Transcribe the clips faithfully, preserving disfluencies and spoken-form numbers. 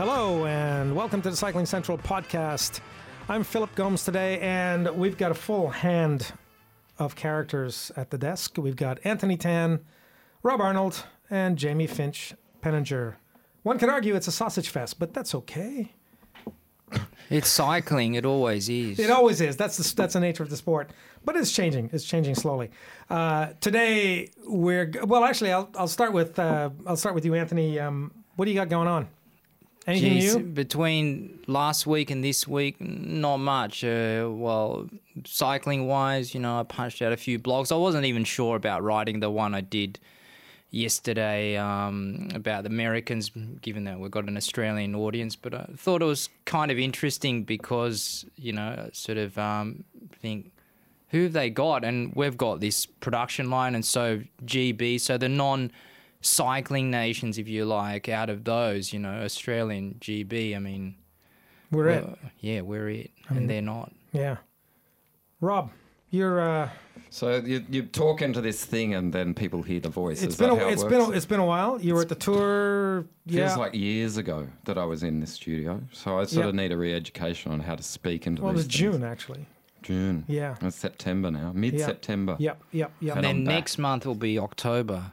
Hello and welcome to the Cycling Central podcast. I'm Philip Gomes today, and we've got a full hand of characters at the desk. We've got Anthony Tan, Rob Arnold, and Jamie Finch-Penninger. One could argue it's a sausage fest, but that's okay. It's cycling. It always is. It always is. That's the, that's the nature of the sport. But it's changing. It's changing slowly. Uh, today we're well. Actually, I'll I'll start with uh, I'll start with you, Anthony. Um, what do you got going on? Anything Jeez, new? Between last week and this week, not much. Uh, well, cycling-wise, you know, I punched out a few blogs. I wasn't even sure about writing the one I did yesterday um, about the Americans, given that we've got an Australian audience. But I thought it was kind of interesting because, you know, sort of um, think, who have they got? And we've got this production line, and so G B, so the non cycling nations, if you like, out of those, you know, Australian, G B, I mean, we're it. Yeah, we're it, I mean, and they're not. Yeah. Rob, you're... Uh, so you you talk into this thing and then people hear the voice. It's Is been that a, how it it's works? Been a, it's been a while. You were it's, at the tour... Yeah. Feels like years ago that I was in this studio, so I sort yep. of need a re-education on how to speak into well, these Well, it's things. June, actually. June. Yeah. It's September now, mid-September. Yep, yep, yep. And, and then next month will be October.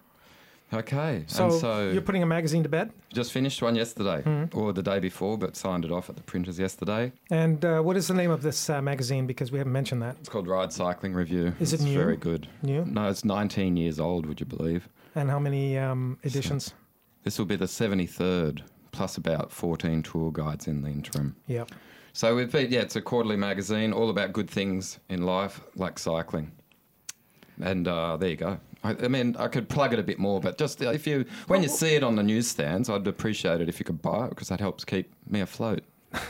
Okay. So, and so you're putting a magazine to bed? Just finished one yesterday, mm-hmm. or the day before, but signed it off at the printers yesterday. And uh, what is the name of this uh, magazine? Because we haven't mentioned that. It's called Ride Cycling Review. Is it it's new? It's very good. New? No, it's nineteen years old, would you believe? And how many um, editions? So this will be the seventy-third, plus about fourteen tour guides in the interim. Yep. So we've been, yeah, it's a quarterly magazine, all about good things in life, like cycling. And uh, there you go. I, I mean, I could plug it a bit more, but just if you, when you see it on the newsstands, I'd appreciate it if you could buy it because that helps keep me afloat.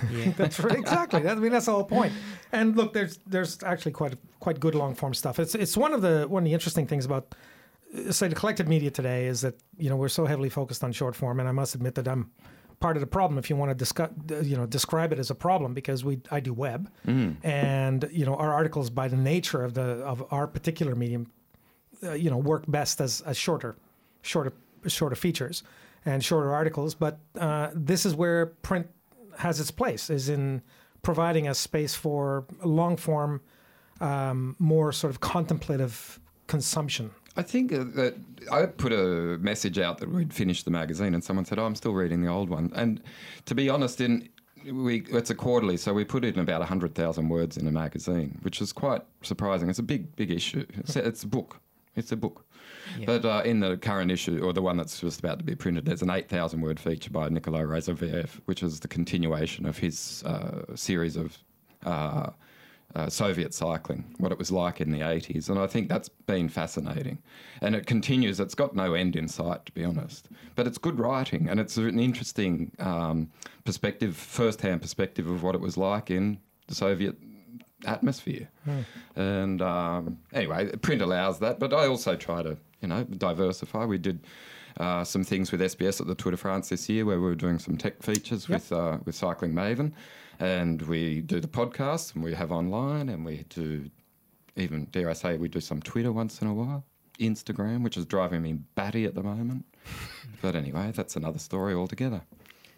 Yeah, that's right. Exactly. That, I mean, that's the whole point. And look, there's there's actually quite a, quite good long form stuff. It's it's one of the one of the interesting things about say the collected media today is that you know we're so heavily focused on short form, and I must admit that I'm part of the problem. If you want to discuss, you know, describe it as a problem, because we I do web, mm. and you know our articles by the nature of the of our particular medium. Uh, you know, work best as, as shorter, shorter, shorter features and shorter articles. But uh, this is where print has its place, is in providing us space for long form, um, more sort of contemplative consumption. I think that I put a message out that we'd finished the magazine and someone said, oh, I'm still reading the old one. And to be honest, in we it's a quarterly, so we put in about one hundred thousand words in a magazine, which is quite surprising. It's a big, big issue. It's a, it's a book. It's a book. Yeah. But uh, in the current issue, or the one that's just about to be printed, there's an eight thousand word feature by Nicolò Razoviev, which is the continuation of his uh, series of uh, uh, Soviet cycling, what it was like in the eighties. And I think that's been fascinating. And it continues. It's got no end in sight, to be honest. But it's good writing, and it's an interesting um, perspective, first-hand perspective of what it was like in the Soviet atmosphere. Mm. And um, anyway, print allows that, but I also try to, you know, diversify. We did uh, some things with S B S at the Tour de France this year where we were doing some tech features yep. with uh, with Cycling Maven, and we do the podcast and we have online, and we do even, dare I say, we do some Twitter once in a while, Instagram, which is driving me batty at the moment. But anyway, that's another story altogether.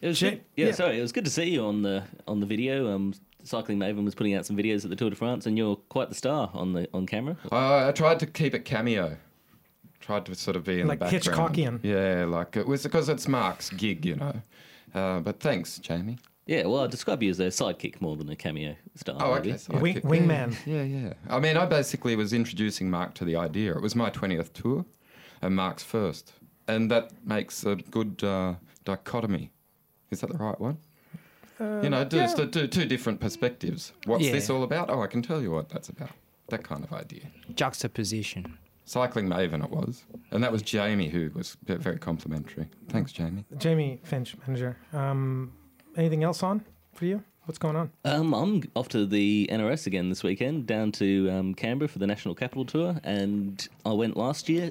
It was good. Yeah, yeah, sorry. It was good to see you on the on the video. Um, Cycling Maven was putting out some videos at the Tour de France, and you're quite the star on the on camera. Uh, I tried to keep it cameo. Tried to sort of be in like the background. Hitchcockian. Yeah, like it was because it's Mark's gig, you know. Uh, but thanks, Jamie. Yeah, well, I describe you as a sidekick more than a cameo star. Oh, okay. Wing, wingman. Yeah, yeah. I mean, I basically was introducing Mark to the idea. It was my twentieth tour, and Mark's first, and that makes a good uh, dichotomy. Is that the right one? Uh, you know, do, yeah. do two different perspectives. What's yeah. this all about? Oh, I can tell you what that's about. That kind of idea. Juxtaposition. Cycling Maven it was. And that was Jamie, who was very complimentary. Thanks, Jamie. Jamie Finch, manager. Um, anything else on for you? What's going on? Um, I'm off to the N R S again this weekend, down to um, Canberra for the National Capital Tour. And I went last year.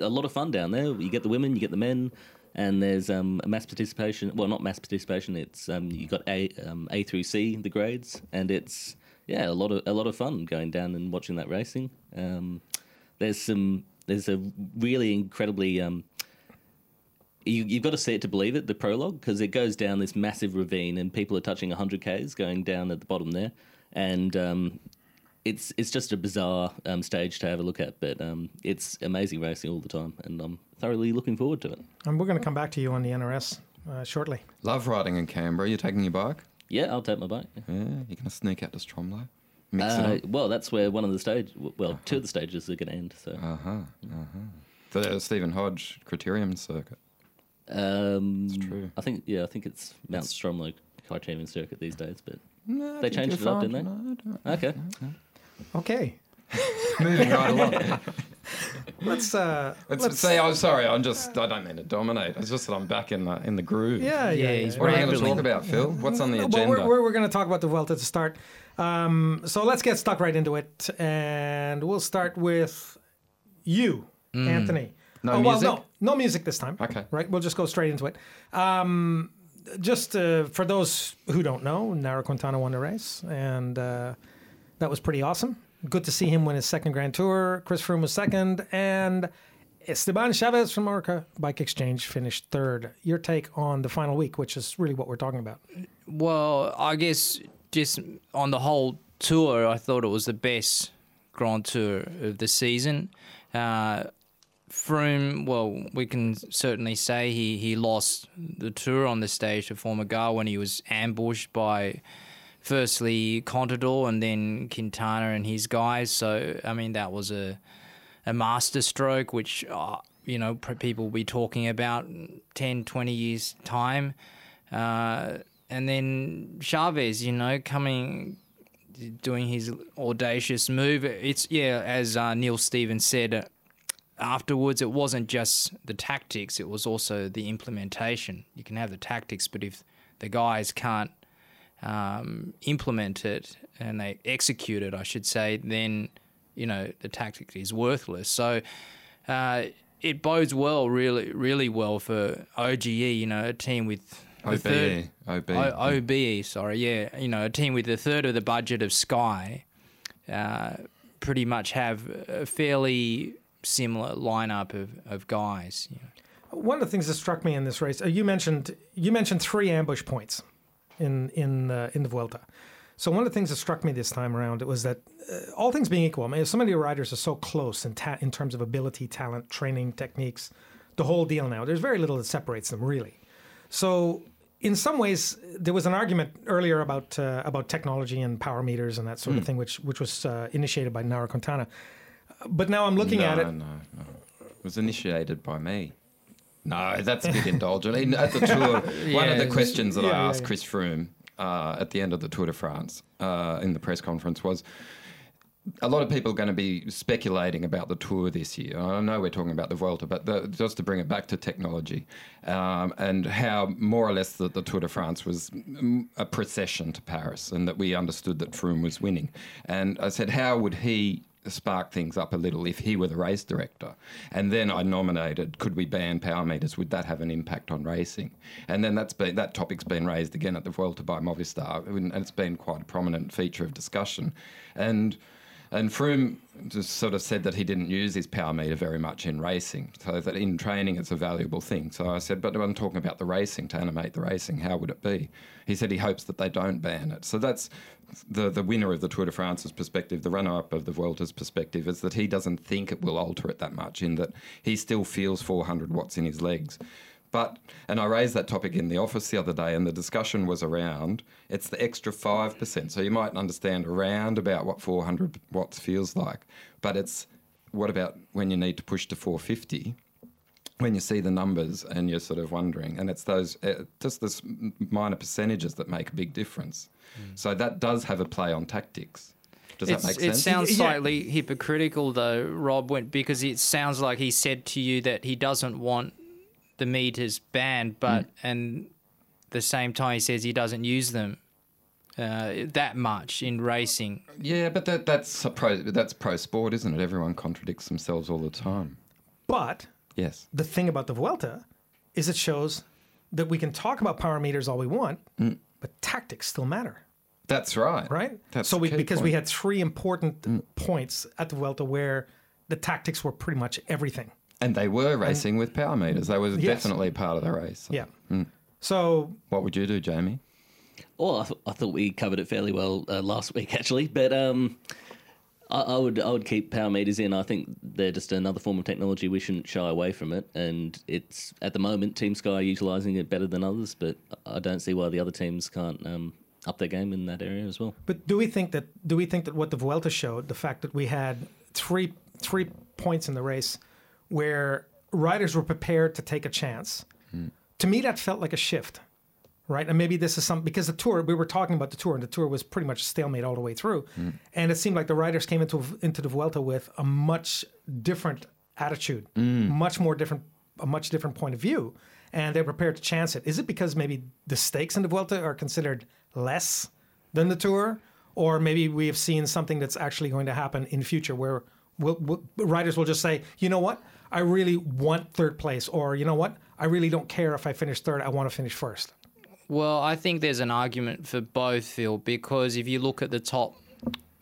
A lot of fun down there. You get the women, you get the men. And there's um, a mass participation. Well, not mass participation. It's um, you got A um, A through C, the grades, and it's yeah a lot of a lot of fun going down and watching that racing. Um, there's some there's a really incredibly um, you, you've got to see it to believe it, the prologue, because it goes down this massive ravine and people are touching one hundred kays going down at the bottom there. And um, it's it's just a bizarre um, stage to have a look at, but um, it's amazing racing all the time, and I'm thoroughly looking forward to it. And we're going to come back to you on the N R S uh, shortly. Love riding in Canberra. You're taking your bike? Yeah, I'll take my bike. Yeah, yeah, you're going to sneak out to Stromlo? Mix uh, it up? Well, that's where one of the stage, well, uh-huh. two of the stages are going to end. So. Uh-huh, uh-huh. So that was Stephen Hodge, Criterium Circuit. Um, it's true. I think, yeah, I think it's Mount it's... Stromlo Criterium Circuit these days, but... No, they changed it up, didn't they? No, I don't okay. No, no. Okay. Moving right along. Let's, uh, let's, let's say I'm sorry. I'm just. I don't mean to dominate. It's just that I'm back in the in the groove. Yeah, yeah. yeah. What yeah. are we going to talk about, Phil? What's on the well, agenda? We're, we're, we're going to talk about the Vuelta to start. Um, so let's get stuck right into it, and we'll start with you, mm. Anthony. No oh, music. Well, no, no music this time. Okay. Right. We'll just go straight into it. Um, Just uh, for those who don't know, Nairo Quintana won the race, and uh, that was pretty awesome. Good to see him win his second Grand Tour. Chris Froome was second, and Esteban Chavez from Orica BikeExchange finished third. Your take on the final week, which is really what we're talking about. Well, I guess just on the whole tour, I thought it was the best Grand Tour of the season. Uh Froome, well, we can certainly say he, he lost the tour on the stage to Formagar when he was ambushed by, firstly, Contador and then Quintana and his guys. So, I mean, that was a a masterstroke, which, uh, you know, people will be talking about ten, twenty years' time. Uh, and then Chavez, you know, coming... doing his audacious move. It's, yeah, as uh, Neil Stevens said... Uh, afterwards, it wasn't just the tactics, it was also the implementation. You can have the tactics, but if the guys can't um, implement it and they execute it, I should say, then, you know, the tactic is worthless. So uh, it bodes well, really, really well for O G E, you know, a team with... O B E, O B E, sorry, yeah. You know, a team with a third of the budget of Sky uh, pretty much have a fairly... similar lineup of, of guys. You know. One of the things that struck me in this race, uh, you mentioned you mentioned three ambush points in in uh, in the Vuelta. So one of the things that struck me this time around it was that uh, all things being equal, I mean, so many riders are so close in ta- in terms of ability, talent, training, techniques, the whole deal. Now there's very little that separates them really. So in some ways, there was an argument earlier about uh, about technology and power meters and that sort mm. of thing, which which was uh, initiated by Nairo Quintana. But now I'm looking no, at it. No, no, no. It was initiated by me. No, that's a bit indulgent. At the tour, yeah, one of the questions that yeah, I asked yeah, yeah. Chris Froome uh, at the end of the Tour de France uh, in the press conference was, a lot of people are going to be speculating about the tour this year. I know we're talking about the Vuelta, but the, just to bring it back to technology um, and how more or less the, the Tour de France was a procession to Paris and that we understood that Froome was winning. And I said, how would he... spark things up a little if he were the race director? And then I nominated, could we ban power meters? Would that have an impact on racing? And then that's been, that topic's been raised again at the Vuelta by Movistar, and it's been quite a prominent feature of discussion. And and Froome just sort of said that he didn't use his power meter very much in racing, so that in training it's a valuable thing. So I said, but I'm talking about the racing, to animate the racing, how would it be? He said he hopes that they don't ban it. So that's the the winner of the Tour de France's perspective, the runner-up of the Vuelta's perspective, is that he doesn't think it will alter it that much, in that he still feels four hundred watts in his legs. But, and I raised that topic in the office the other day, and the discussion was around, it's the extra five percent. So you might understand around about what four hundred watts feels like, but it's what about when you need to push to four fifty, when you see the numbers and you're sort of wondering. And it's those, uh, just those minor percentages that make a big difference. Mm. So that does have a play on tactics. Does it's, that make sense? It sounds slightly yeah. hypocritical though, Rob, went because it sounds like he said to you that he doesn't want the meters banned, but mm. and the same time he says he doesn't use them uh, that much in racing. Yeah, but that that's a pro that's pro sport, isn't it? Everyone contradicts themselves all the time. But yes, the thing about the Vuelta is it shows that we can talk about power meters all we want, mm. but tactics still matter. That's right. Right? That's so we because point. we had three important mm. points at the Vuelta where the tactics were pretty much everything. And they were racing and, with power meters. They were yes. definitely part of the race. So. Yeah. Mm. So what would you do, Jamie? Oh, I, th- I thought we covered it fairly well uh, last week, actually. But um, I, I would I would keep power meters in. I think they're just another form of technology. We shouldn't shy away from it. And it's at the moment, Team Sky are utilising it better than others. But I don't see why the other teams can't um, up their game in that area as well. But do we think that do we think that what the Vuelta showed, the fact that we had three three points in the race where riders were prepared to take a chance, mm. to me that felt like a shift. Right, and maybe this is some because the tour we were talking about the tour and the tour was pretty much stalemate all the way through, mm. and it seemed like the riders came into into the Vuelta with a much different attitude, mm. much more different, a much different point of view, and they're prepared to chance it. Is it because maybe the stakes in the Vuelta are considered less than the tour, or maybe we have seen something that's actually going to happen in the future where we'll, we'll, riders will just say, you know what, I really want third place, or you know what, I really don't care if I finish third, I want to finish first. Well, I think there's an argument for both, Phil, because if you look at the top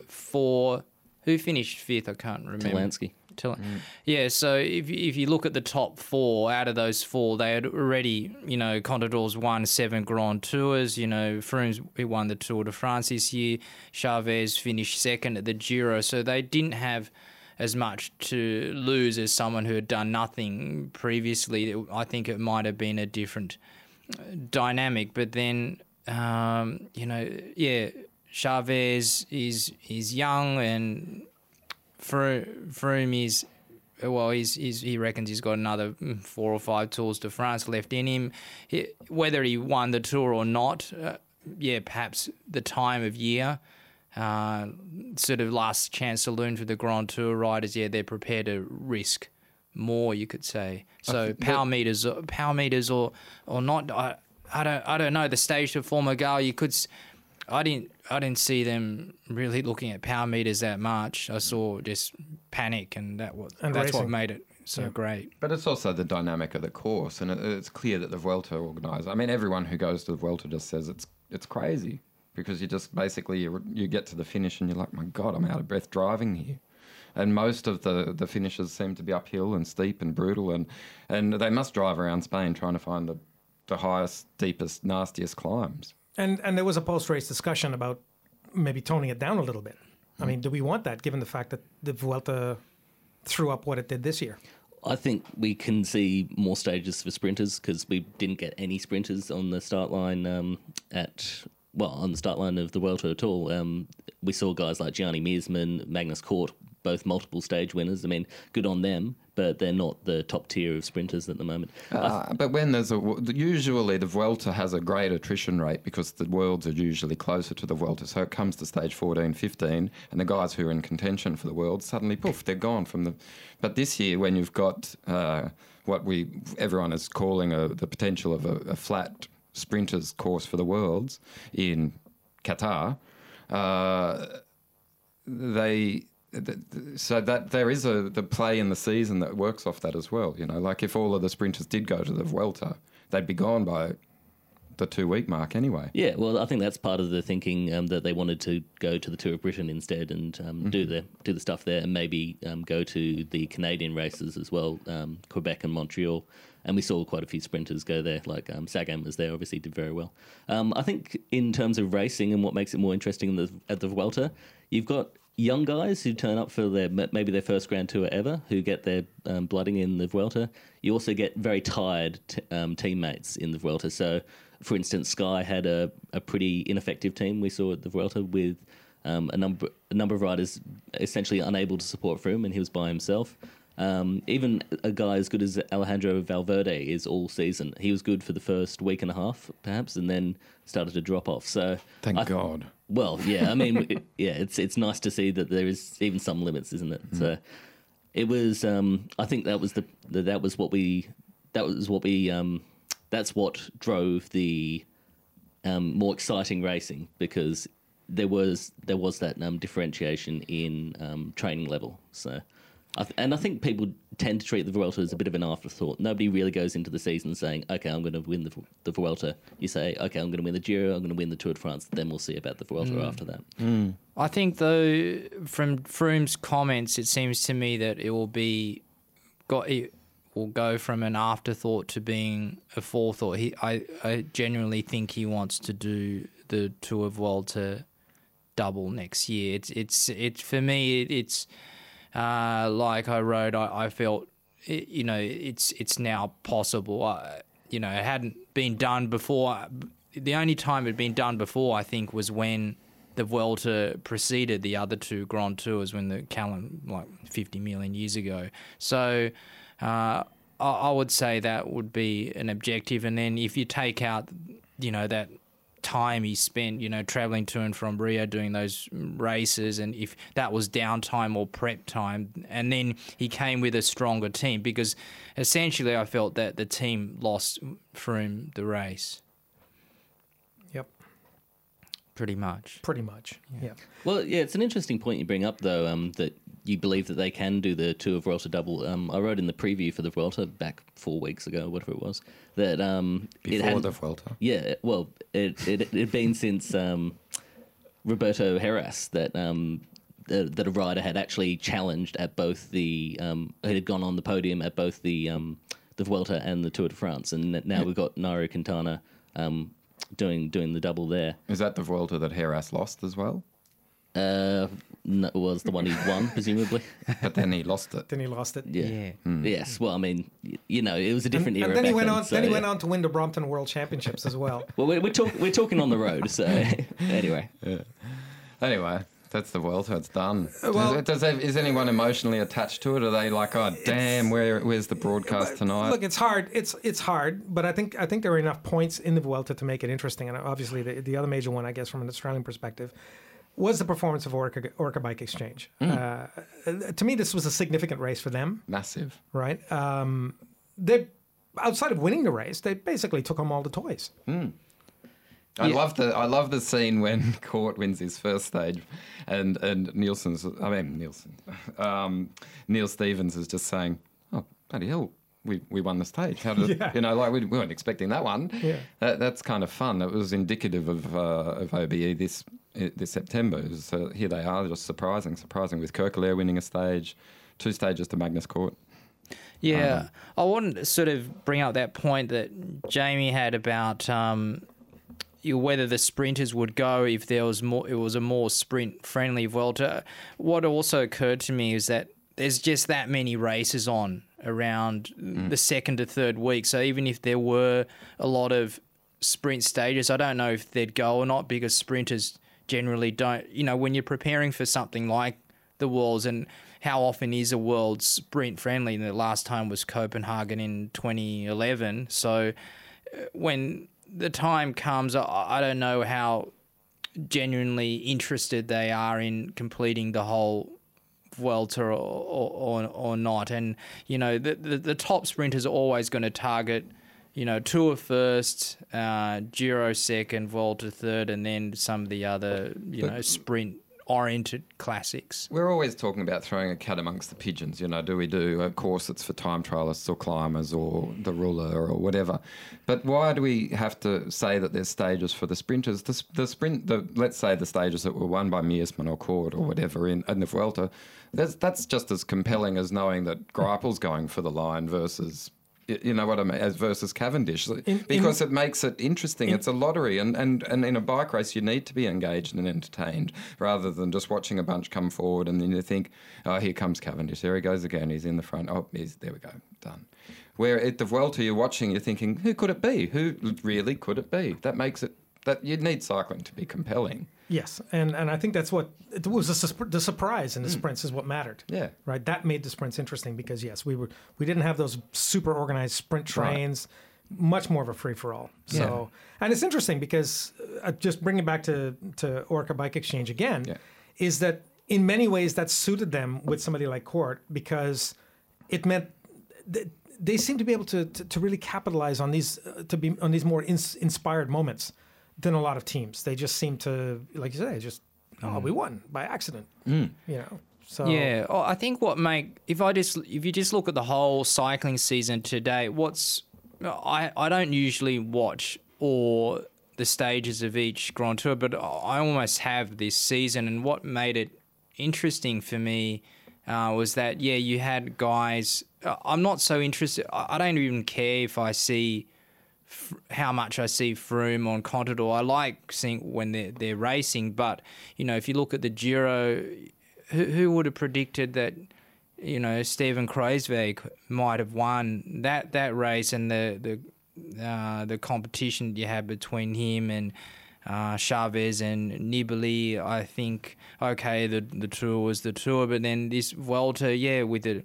four, who finished fifth? I can't remember. Talansky. Tal- mm. Yeah, so if if you look at the top four, out of those four, they had already, you know, Contador's won seven Grand Tours, you know, Froome's he won the Tour de France this year, Chavez finished second at the Giro, so they didn't have as much to lose as someone who had done nothing previously. I think it might have been a different dynamic, but then um, you know, yeah, Chavez is is young, and Froome is well, he's, he's he reckons he's got another four or five Tours de France left in him. He, whether he won the Tour or not, uh, yeah, perhaps the time of year, uh, sort of last chance saloon for the Grand Tour riders. Yeah, they're prepared to risk more, you could say. So power meters, power meters, or or not. I, I don't, I don't know. The stage of Formagar, you could. I didn't, I didn't see them really looking at power meters that much. I saw just panic, and that was and that's racing. What made it so yeah. great. But it's also the dynamic of the course, and it, it's clear that the Vuelta organised. I mean, everyone who goes to the Vuelta just says it's it's crazy because you just basically you, you get to the finish and you're like, my God, I'm out of breath driving here. And most of the, the finishes seem to be uphill and steep and brutal. And, and they must drive around Spain trying to find the, the highest, deepest, nastiest climbs. And and there was a post-race discussion about maybe toning it down a little bit. I mm. mean, do we want that given the fact that the Vuelta threw up what it did this year? I think we can see more stages for sprinters because we didn't get any sprinters on the start line um, at... well, on the start line of the Vuelta at all. Um, we saw guys like Gianni Meersman, Magnus Cort, both multiple stage winners. I mean, good on them, but they're not the top tier of sprinters at the moment. Uh, th- but when there's a... Usually the Vuelta has a great attrition rate because the worlds are usually closer to the Vuelta. So it comes to stage fourteen, fifteen, and the guys who are in contention for the world suddenly, poof, they're gone from the... But this year, when you've got uh, what we everyone is calling a, the potential of a, a flat... sprinters course for the worlds in Qatar, uh, they th- th- so that there is a the play in the season that works off that as well. You know, like if all of the sprinters did go to the Vuelta, they'd be gone by the two week mark anyway. Yeah, well, I think that's part of the thinking um, that they wanted to go to the Tour of Britain instead and um, mm-hmm. do the do the stuff there, and maybe um, go to the Canadian races as well, um, Quebec and Montreal. And we saw quite a few sprinters go there, like um, Sagan was there, obviously did very well. Um, I think in terms of racing and what makes it more interesting in the, at the Vuelta, you've got young guys who turn up for their maybe their first Grand Tour ever, who get their um, blooding in the Vuelta. You also get very tired t- um, teammates in the Vuelta. So, for instance, Sky had a, a pretty ineffective team we saw at the Vuelta with um, a number a number of riders essentially unable to support Froome, and he was by himself. Um, even a guy as good as Alejandro Valverde is all season. He was good for the first week and a half, perhaps, and then started to drop off. So thank th- God. Well, yeah, I mean, it, yeah, it's it's nice to see that there is even some limits, isn't it? Mm. So it was. Um, I think that was the that was what we that was what we um, that's what drove the um, more exciting racing, because there was there was that um, differentiation in um, training level. So. I th- and I think people tend to treat the Vuelta as a bit of an afterthought. Nobody really goes into the season saying, okay, I'm going to win the the Vuelta. You say, okay, I'm going to win the Giro, I'm going to win the Tour de France, then we'll see about the Vuelta mm. after that. Mm. I think, though, from Froome's comments, it seems to me that it will be... got it, will go from an afterthought to being a forethought. He, I, I genuinely think he wants to do the Tour of Vuelta double next year. It's, it's, it's for me, it, it's uh, like I wrote, I, I felt, it, you know, it's, it's now possible. I, you know, it hadn't been done before. The only time it'd been done before, I think, was when the Vuelta preceded the other two Grand Tours, when the calendar, like fifty million years ago. So uh, I, I would say that would be an objective. And then if you take out, you know, that time he spent, you know, travelling to and from Rio doing those races, and if that was downtime or prep time, and then he came with a stronger team, because essentially I felt that the team lost Froome the race. Pretty much. Pretty much, yeah. yeah. Well, yeah, it's an interesting point you bring up, though, um, that you believe that they can do the Tour of Vuelta double. Um, I wrote in the preview for the Vuelta back four weeks ago, whatever it was, that... Um, Before it had, the Vuelta? Yeah, well, it it had been since um, Roberto Heras that um, the, that a rider had actually challenged at both the... Um, it had gone on the podium at both the, um, the Vuelta and the Tour de France, and now yeah. we've got Nairo Quintana... Um, Doing doing the double there. Is that the Vuelta that Heras lost as well? Uh, no, it was the one he won, presumably. But then he lost it. Then he lost it. Yeah. yeah. Mm. Yes. Well, I mean, you know, it was a different and, era. And then back he went then, on. So, then he yeah. went on to win the Brompton World Championships as well. Well, we're we're, talk, we're talking on the road. So anyway. Yeah. Anyway. That's the Vuelta. It's done. Well, does, does they, is anyone emotionally attached to it? Are they like, oh damn, where where's the broadcast tonight? Look, it's hard. It's it's hard, but I think I think there are enough points in the Vuelta to make it interesting. And obviously, the, the other major one, I guess, from an Australian perspective, was the performance of Orica, Orica BikeExchange. Mm. Uh, to me, this was a significant race for them. Massive, right? Um, they outside of winning the race, they basically took home all the toys. Mm. I yeah. love the I love the scene when Cort wins his first stage, and and Nielsen's I mean Nielsen, um, Neil Stevens is just saying, "Oh bloody hell, we we won the stage! How did yeah. you know? Like we, we weren't expecting that one. Yeah, that, that's kind of fun. It was indicative of uh, of O B E this this September. So here they are, just surprising, surprising with Kirkalair winning a stage, two stages to Magnus Cort. Yeah, um, I wanted to sort of bring up that point that Jamie had about. Um, Whether the sprinters would go if there was more, it was a more sprint-friendly Vuelta. What also occurred to me is that there's just that many races on around mm. the second to third week. So even if there were a lot of sprint stages, I don't know if they'd go or not, because sprinters generally don't. You know, when you're preparing for something like the Worlds, and how often is a World sprint-friendly? The last time was Copenhagen in twenty eleven. So when the time comes, I don't know how genuinely interested they are in completing the whole Vuelta or or, or not. And, you know, the, the, the top sprinters are always going to target, you know, Tour first, uh, Giro second, Vuelta third, and then some of the other, you know, sprint oriented classics. We're always talking about throwing a cat amongst the pigeons, you know, do we do a course that's for time trialists or climbers or the ruler or whatever. But why do we have to say that there's stages for the sprinters? The, the sprint, the, let's say the stages that were won by Meersman or Cort or whatever in, in the Vuelta, that's, that's just as compelling as knowing that Greipel's going for the line versus... You know what I mean? As versus Cavendish, in, because in, it makes it interesting. In, it's a lottery, and, and, and in a bike race, you need to be engaged and entertained rather than just watching a bunch come forward and then you think, oh, here comes Cavendish. There he goes again. He's in the front. Oh, he's, there we go. Done. Where at the Vuelta, you're watching, you're thinking, who could it be? Who really could it be? That makes it that you need cycling to be compelling. Yes, and, and I think that's what it was the, the surprise in the sprints is what mattered. Yeah, right. That made the sprints interesting because yes, we were we didn't have those super organized sprint trains. Right. Much more of a free for all. So yeah. And it's interesting because uh, just bringing it back to to Orica BikeExchange again, yeah. is that in many ways that suited them with somebody like Cort because it meant that they seemed to be able to to, to really capitalize on these uh, to be on these more ins- inspired moments. Than a lot of teams. They just seem to, like you say, just, oh, we won by accident, mm. you know. So yeah, oh, I think what make, if I just, if you just look at the whole cycling season today, what's, I, I don't usually watch or the stages of each Grand Tour, but I almost have this season. And what made it interesting for me uh, was that, yeah, you had guys... I'm not so interested... I don't even care if I see... how much I see Froome on Contador. I like seeing when they're, they're racing, but, you know, if you look at the Giro, who, who would have predicted that, you know, Steven Kruijswijk might have won that, that race, and the the, uh, the competition you had between him and uh, Chavez and Nibali. I think, okay, the, the Tour was the Tour, but then this Vuelta, yeah, with the...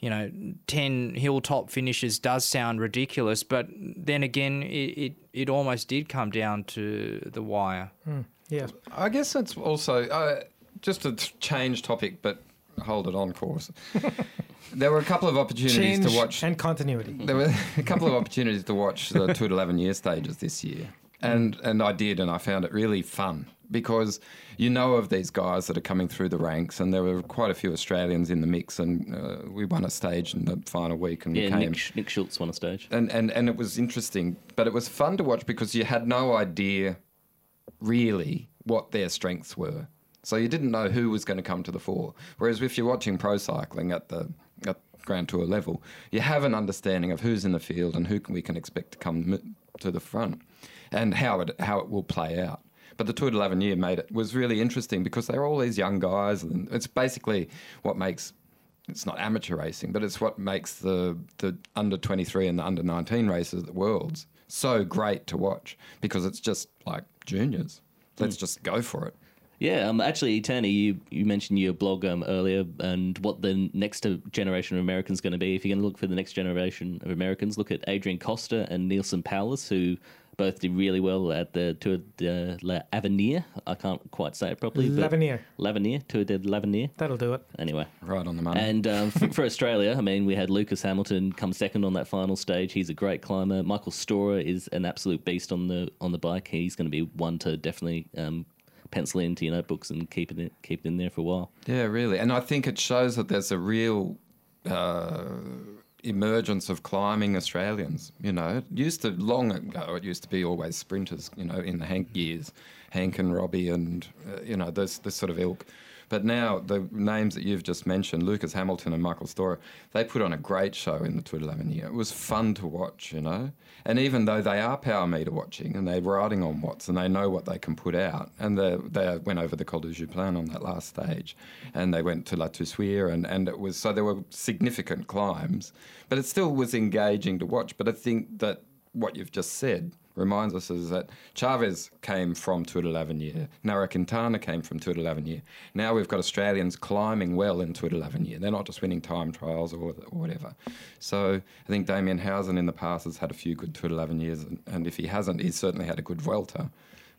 you know, ten hilltop finishes does sound ridiculous, but then again, it, it, it almost did come down to the wire. Mm, yeah. I guess that's also, uh, just to change topic, but hold it on course. There were a couple of opportunities change to watch. And continuity. There were a couple of opportunities to watch the Tour de l'Avenir stages this year. And, and I did, and I found it really fun, because you know of these guys that are coming through the ranks, and there were quite a few Australians in the mix, and uh, we won a stage in the final week. And yeah, we came. Nick, Nick Schultz won a stage. And, and, and it was interesting, but it was fun to watch because you had no idea really what their strengths were. So you didn't know who was going to come to the fore. Whereas if you're watching pro cycling at the at Grand Tour level, you have an understanding of who's in the field and who can, we can expect to come to the front and how it how it will play out. But the Tour de l'Avenir made it was really interesting because they're all these young guys, and it's basically what makes it's not amateur racing, but it's what makes the the under twenty-three and the under nineteen races at the Worlds so great to watch, because it's just like juniors. Let's mm. just go for it. Yeah, um, actually, Tony, you, you mentioned your blog um, earlier, and what the next generation of Americans is going to be. If you're going to look for the next generation of Americans, look at Adrian Costa and Nelson Paulus, who both did really well at the Tour de l'Avenir. I can't quite say it properly. L'Avenir. L'Avenir, Tour de l'Avenir. That'll do it. Anyway. Right on the money. And um, for, for Australia, I mean, we had Lucas Hamilton come second on that final stage. He's a great climber. Michael Storer is an absolute beast on the on the bike. He's going to be one to definitely... Um, pencil it into your notebooks and keep it in, keep it in there for a while. Yeah, really. And I think it shows that there's a real uh, emergence of climbing Australians. You know, it used to, long ago, it used to be always sprinters, you know, in the Hank years, Hank and Robbie and, uh, you know, this, this sort of ilk. But now the names that you've just mentioned, Lucas Hamilton and Michael Storer, they put on a great show in the Tour de l'Avenir. It was fun to watch, you know. And even though they are power meter watching and they're riding on watts and they know what they can put out, and they, they went over the Col de Juplin on that last stage, and they went to La Toussuire, and, and it was so there were significant climbs, but it still was engaging to watch. But I think that what you've just said reminds us is that Chavez came from Tour de l'Avenir, Nairo Quintana came from Tour de l'Avenir. Now we've got Australians climbing well in Tour de l'Avenir. They're not just winning time trials or, or whatever. So I think Damien Howson in the past has had a few good Tour de l'Avenirs, and, and if he hasn't, he's certainly had a good Vuelta,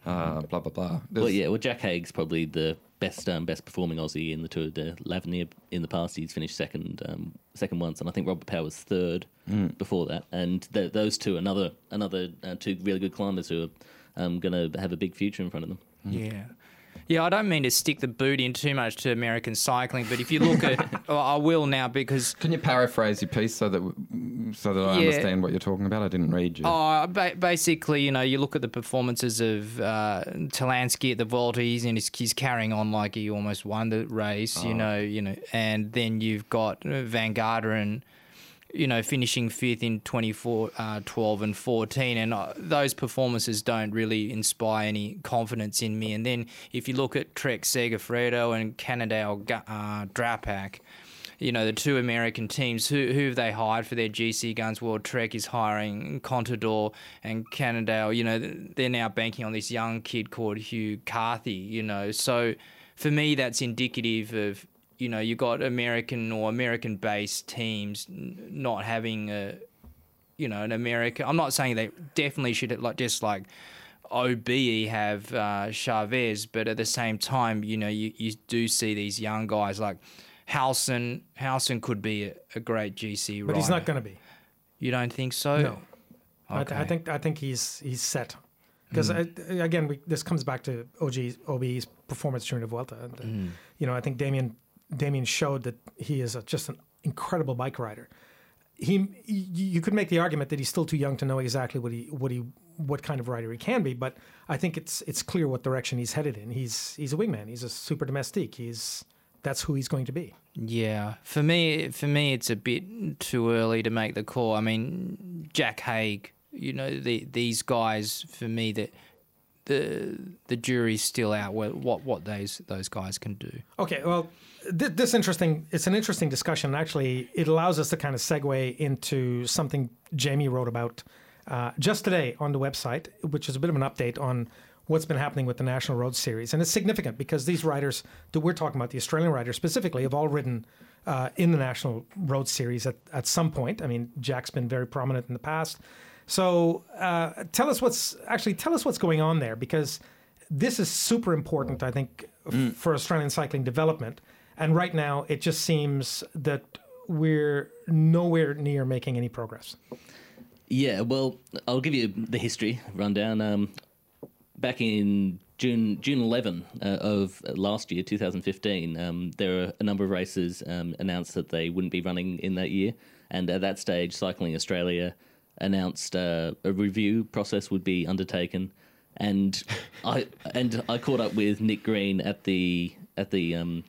uh, blah, blah, blah. There's well, yeah, well, Jack Haig's probably the best um, best performing Aussie in the Tour de l'Avenir in the past. He's finished second um, second once, and I think Robert Power was third mm. before that. And th- those two, another another uh, two really good climbers who are um, going to have a big future in front of them. Mm. Yeah. Yeah, I don't mean to stick the boot in too much to American cycling, but if you look at, oh, I will now because... Can you paraphrase your piece so that so that I yeah, understand what you're talking about? I didn't read you. Oh, ba- basically, you know, you look at the performances of uh, Talansky at the Vuelta, he's, in his, he's carrying on like he almost won the race, oh. you know, you know, and then you've got Van Garderen, you know, finishing fifth in twenty-four, twelve and fourteen, and uh, those performances don't really inspire any confidence in me. And then if you look at Trek Segafredo and Cannondale uh, Drapak, you know, the two American teams, who who have they hired for their G C guns? Well, Trek is hiring Contador, and Cannondale, you know, they're now banking on this young kid called Hugh Carthy, you know. So for me, that's indicative of, you know, you got American or American-based teams not having a, you know, an American. I'm not saying they definitely should, like just like O B E have uh, Chavez, but at the same time, you know, you, you do see these young guys like Howson. Howson could be a, a great G C rider, but he's not going to be. You don't think so? No, okay. I, th- I think I think he's he's set. Because, mm. again, we, this comes back to O G, O B E's performance during the Vuelta. And, mm. you know, I think Damien. Damien showed that he is a, just an incredible bike rider. He, you could make the argument that he's still too young to know exactly what he, what he, what kind of rider he can be. But I think it's it's clear what direction he's headed in. He's he's a wingman. He's a super domestique. He's that's who he's going to be. Yeah, for me, for me, it's a bit too early to make the call. I mean, Jack Haig, you know, the, these guys, for me, that the the jury's still out. What what those those guys can do. Okay, well, th- this interesting. It's an interesting discussion. Actually, it allows us to kind of segue into something Jamie wrote about uh, just today on the website, which is a bit of an update on what's been happening with the National Road Series. And it's significant because these riders that we're talking about, the Australian riders specifically, have all ridden uh, in the National Road Series at, at some point. I mean, Jack's been very prominent in the past. So uh, tell us what's actually tell us what's going on there, because this is super important, I think, mm. f- for Australian cycling development. And right now, it just seems that we're nowhere near making any progress. Yeah, well, I'll give you the history rundown. Um, Back in June, June eleventh uh, of last year, two thousand fifteen, um, there were a number of races um, announced that they wouldn't be running in that year. And at that stage, Cycling Australia announced uh, a review process would be undertaken. And I and I caught up with Nick Green at the at the um,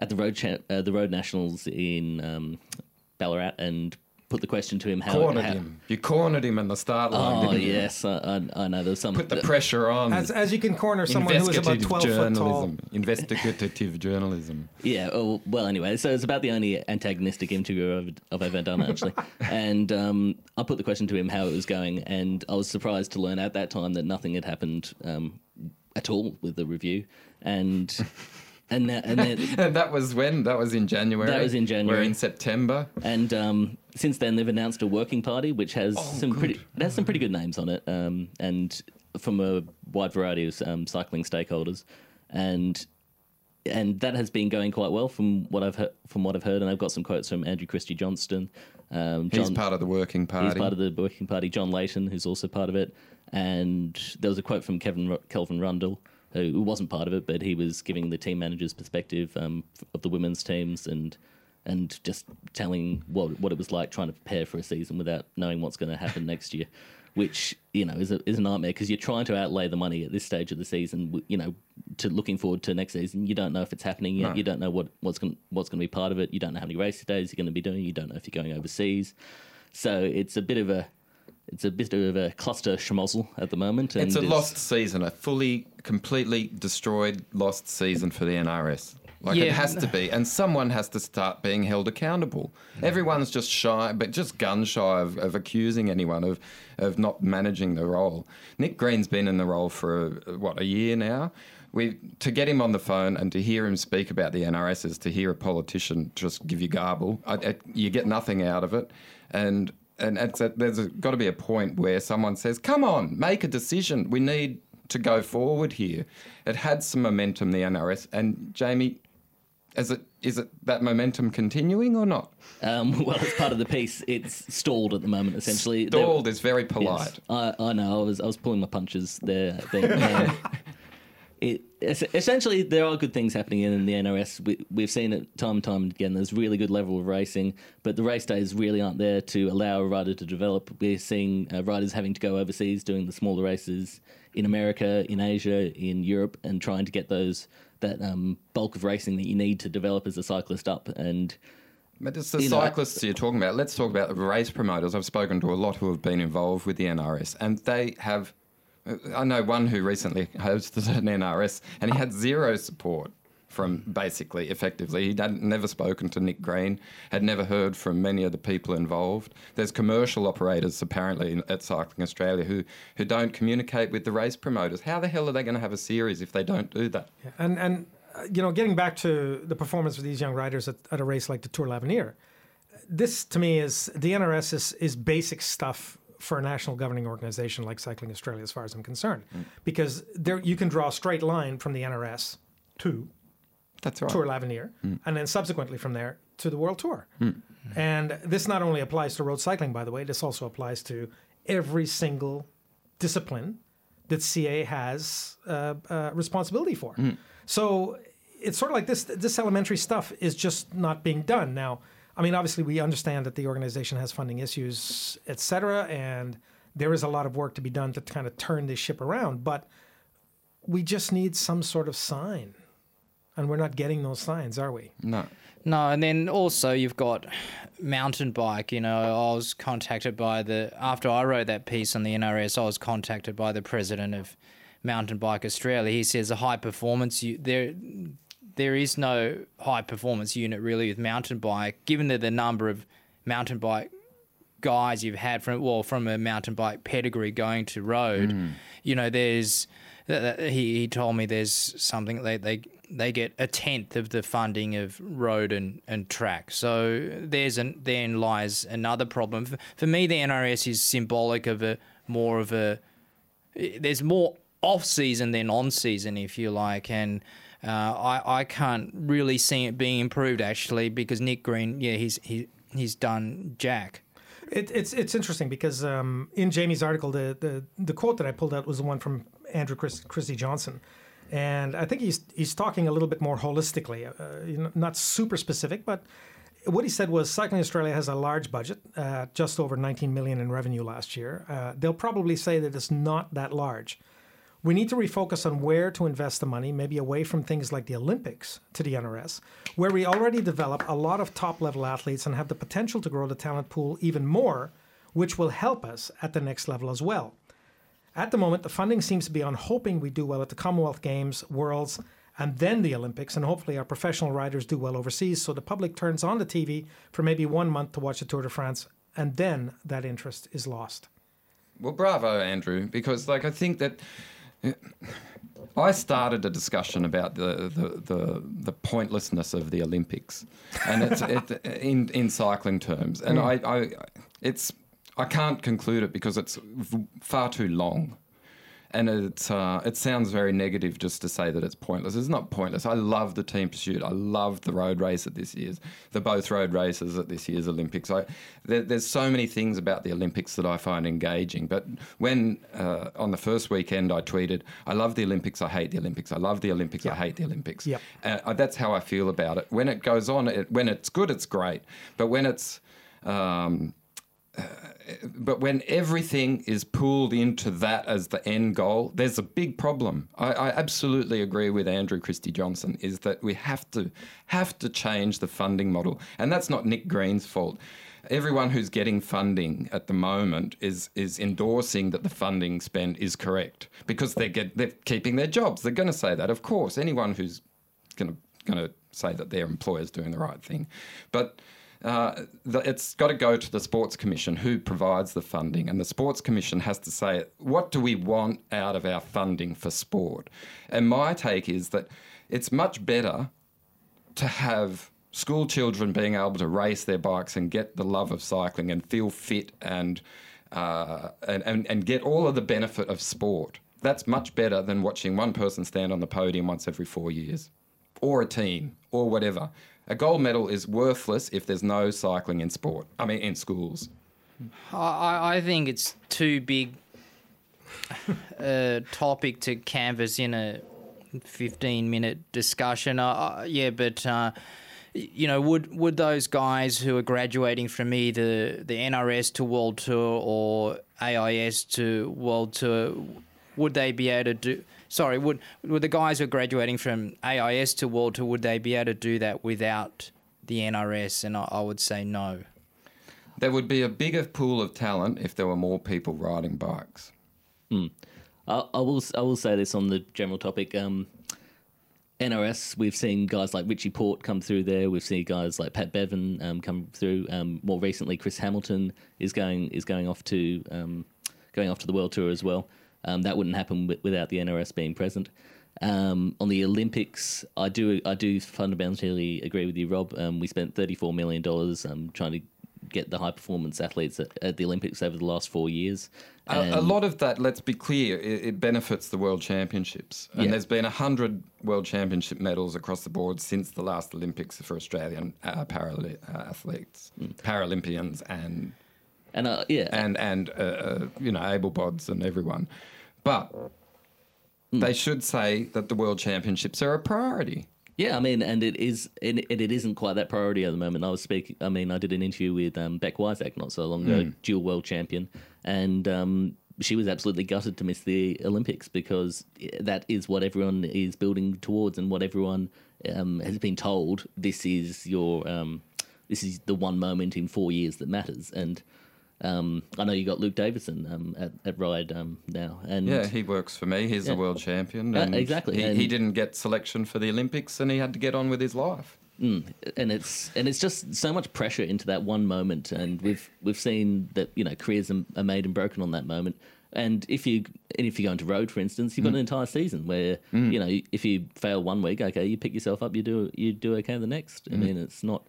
at the road cha- uh, the road nationals in um, Ballarat and put the question to him. How cornered how, him. You cornered him in the start line. Oh didn't you? Yes, I, I know. There's some. Put the pressure on. As, as you can corner someone who is about twelve foot tall. Investigative journalism. Yeah. Oh, well, anyway, so it's about the only antagonistic interview I've, I've ever done, actually. And um, I put the question to him how it was going, and I was surprised to learn at that time that nothing had happened um, at all with the review, and. And that, and, then, and that was when? That was in January? That was in January. We're in September. And um, since then, they've announced a working party, which has oh, some good. pretty it has some pretty good names on it, um, and from a wide variety of um, cycling stakeholders, and and that has been going quite well from what I've he- from what I've heard. And I've got some quotes from Andrew Christie-Johnston. Um, John, he's part of the working party. He's part of the working party. John Layton, who's also part of it, and there was a quote from Kevin Kelvin Rundle, who wasn't part of it, but he was giving the team manager's perspective um, of the women's teams and and just telling what what it was like trying to prepare for a season without knowing what's going to happen next year, which, you know, is a, is a nightmare because you're trying to outlay the money at this stage of the season, you know, to looking forward to next season. You don't know if it's happening yet. No. You don't know what, what's going what's going to be part of it. You don't know how many race days you're going to be doing. You don't know if you're going overseas. So it's a bit of a... It's a bit of a cluster schmozzle at the moment. And it's a it's lost season, a fully, completely destroyed, lost season for the N R S. Like, yeah. It has to be. And someone has to start being held accountable. Everyone's just shy, but just gun shy of, of accusing anyone of, of not managing the role. Nick Green's been in the role for, what, a year now? We, to get him on the phone and to hear him speak about the N R S is to hear a politician just give you garble. I, I, you get nothing out of it. And... And it's a, there's a, got to be a point where someone says, come on, make a decision. We need to go forward here. It had some momentum, the N R S. And, Jamie, is it, is it that momentum continuing or not? Um, well, as part of the piece, it's stalled at the moment, essentially. Stalled there, is very polite. I, I know. I was I was pulling my punches there. there it, essentially, there are good things happening in the N R S. We, we've seen it time and time again. There's really good level of racing, but the race days really aren't there to allow a rider to develop. We're seeing uh, riders having to go overseas, doing the smaller races in America, in Asia, in Europe, and trying to get those that um, bulk of racing that you need to develop as a cyclist up. And but it's the you cyclists know, you're talking about. Let's talk about the race promoters. I've spoken to a lot who have been involved with the N R S, and they have... I know one who recently hosted an N R S and he had zero support from basically, effectively. He'd never spoken to Nick Green, had never heard from many of the people involved. There's commercial operators apparently at Cycling Australia who, who don't communicate with the race promoters. How the hell are they going to have a series if they don't do that? Yeah, and, and uh, you know, getting back to the performance of these young riders at, at a race like the Tour de l'Avenir, this to me is, the N R S is, is basic stuff for a national governing organisation like Cycling Australia, as far as I'm concerned, mm. because there you can draw a straight line from the N R S to That's right. Tour l'Avenir, mm. and then subsequently from there to the World Tour. Mm. And this not only applies to road cycling, by the way, this also applies to every single discipline that C A has uh, uh, responsibility for. Mm. So it's sort of like this, this elementary stuff is just not being done now. I mean, obviously, we understand that the organization has funding issues, et cetera, and there is a lot of work to be done to kind of turn this ship around, but we just need some sort of sign, and we're not getting those signs, are we? No. No, and then also you've got mountain bike. You know, I was contacted by the, after I wrote that piece on the N R S, I was contacted by the president of Mountain Bike Australia. He says a high performance, you, there there is no high performance unit really with mountain bike, given that the number of mountain bike guys you've had from, well, from a mountain bike pedigree going to road. Mm. You know, there's, he, he told me there's something, they, they they get a tenth of the funding of road and, and track. So there's an, then lies another problem. For, for me, the N R S is symbolic of a more of a, there's more off-season than on-season, if you like, and uh, I, I can't really see it being improved, actually, because Nick Green, yeah, he's he, he's done jack. It, it's it's interesting because um, in Jamie's article, the, the, the quote that I pulled out was the one from Andrew Christie-Johnston. And I think he's he's talking a little bit more holistically, uh, you know, not super specific, but what he said was Cycling Australia has a large budget, uh, just over nineteen million dollars in revenue last year. Uh, they'll probably say that it's not that large. We need to refocus on where to invest the money, maybe away from things like the Olympics to the N R S, where we already develop a lot of top-level athletes and have the potential to grow the talent pool even more, which will help us at the next level as well. At the moment, the funding seems to be on hoping we do well at the Commonwealth Games, Worlds, and then the Olympics, and hopefully our professional riders do well overseas, so the public turns on the T V for maybe one month to watch the Tour de France, and then that interest is lost. Well, bravo, Andrew, because like I think that... I started a discussion about the, the, the, the pointlessness of the Olympics, and it's it, in in cycling terms, and mm. I, I it's I can't conclude it because it's far too long, and it's uh, it sounds very negative just to say that it's pointless. It's not pointless. I love the team pursuit. I love the road race at this year's, the both road races at this year's Olympics. I there, there's so many things about the Olympics that I find engaging. But when uh, on the first weekend I tweeted, I love the Olympics, I hate the Olympics. I love the Olympics, yep. I hate the Olympics. Yep. Uh, that's how I feel about it. When it goes on, it, when it's good, it's great. But when it's um, uh, But when everything is pooled into that as the end goal, there's a big problem. I, I absolutely agree with Andrew Christie-Johnston is that we have to have to change the funding model. And that's not Nick Green's fault. Everyone who's getting funding at the moment is is endorsing that the funding spend is correct because they're, get, they're keeping their jobs. They're going to say that, of course. Anyone who's going to say that their employer's doing the right thing. But... Uh, the, it's got to go to the Sports Commission who provides the funding, and the Sports Commission has to say, what do we want out of our funding for sport? And my take is that it's much better to have school children being able to race their bikes and get the love of cycling and feel fit and uh, and, and, and get all of the benefit of sport. That's much better than watching one person stand on the podium once every four years or a team or whatever. A gold medal is worthless if there's no cycling in sport. I mean, in schools. I, I think it's too big a topic to canvas in a fifteen-minute discussion. Uh, yeah, but, uh, you know, would would those guys who are graduating from either the N R S to World Tour or A I S to World Tour, would they be able to do... Sorry, would would the guys who are graduating from A I S to World Tour, would they be able to do that without the N R S? And I, I would say no. There would be a bigger pool of talent if there were more people riding bikes. Mm. I, I will I will say this on the general topic. Um, N R S, we've seen guys like Richie Porte come through there. We've seen guys like Pat Bevan um, come through. Um, more recently, Chris Hamilton is going is going off to um, going off to the World Tour as well. Um, that wouldn't happen w- without the N R S being present. Um, on the Olympics, I do I do fundamentally agree with you, Rob. Um, we spent thirty-four million dollars um, trying to get the high-performance athletes at, at the Olympics over the last four years. And a, a lot of that, let's be clear, it, it benefits the World Championships. And yeah. There's been one hundred World Championship medals across the board since the last Olympics for Australian uh, para- uh, athletes, mm. Paralympians and... And uh, yeah, and and uh, you know, able bods and everyone, but mm. they should say that the World Championships are a priority. Yeah, I mean, and it is, and it, it isn't quite that priority at the moment. I was speaking. I mean, I did an interview with um, Bec Wiasak not so long ago, mm. dual world champion, and um, she was absolutely gutted to miss the Olympics because that is what everyone is building towards and what everyone um, has been told this is your um, this is the one moment in four years that matters. And um, I know you got Luke Davidson um, at, at Ride um, now. And yeah, he works for me. He's yeah. the world champion. And uh, exactly. He, and he didn't get selection for the Olympics, and he had to get on with his life. Mm. And it's and it's just so much pressure into that one moment, and we've we've seen that, you know, careers are made and broken on that moment. And if you and if you go into road, for instance, you've got mm. an entire season where mm. you know, if you fail one week, okay, you pick yourself up, you do you do okay the next. Mm. I mean, it's not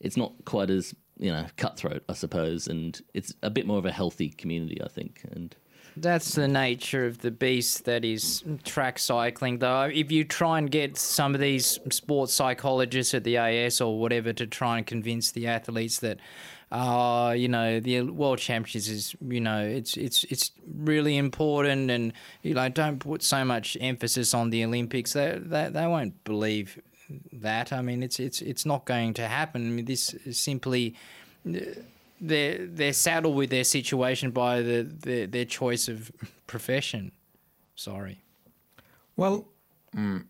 it's not quite as, you know, cutthroat, I suppose, and it's a bit more of a healthy community, I think. And that's the nature of the beast that is track cycling, though. If you try and get some of these sports psychologists at the A S or whatever to try and convince the athletes that, uh, you know, the World Championships is, you know, it's it's it's really important, and, you know, don't put so much emphasis on the Olympics, they they, they won't believe that. I mean, it's it's it's not going to happen. I mean, this is simply... Uh, They're, they're saddled with their situation by the, the their choice of profession. Sorry. Well, mm.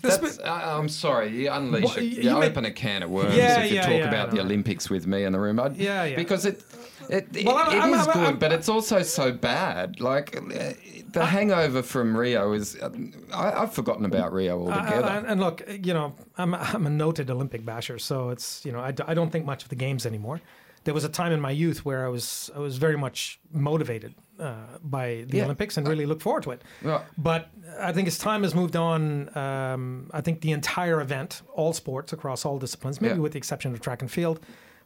That's, uh, I'm sorry. You unleash, what, you, a, you you open mean, a can of worms yeah, if you yeah, talk yeah, about the know. Olympics with me in the room. I'd, yeah, yeah. Because it, it, it, well, it I'm, is I'm, good, I'm, but it's also so bad. Like uh, the I, hangover from Rio is, uh, I, I've forgotten about Rio altogether. I, I, and look, you know, I'm I'm a noted Olympic basher, so it's, you know, I, I don't think much of the games anymore. There was a time in my youth where I was I was very much motivated uh, by the yeah. Olympics and really looked forward to it. Yeah. But I think as time has moved on, um, I think the entire event, all sports across all disciplines, maybe yeah. with the exception of track and field,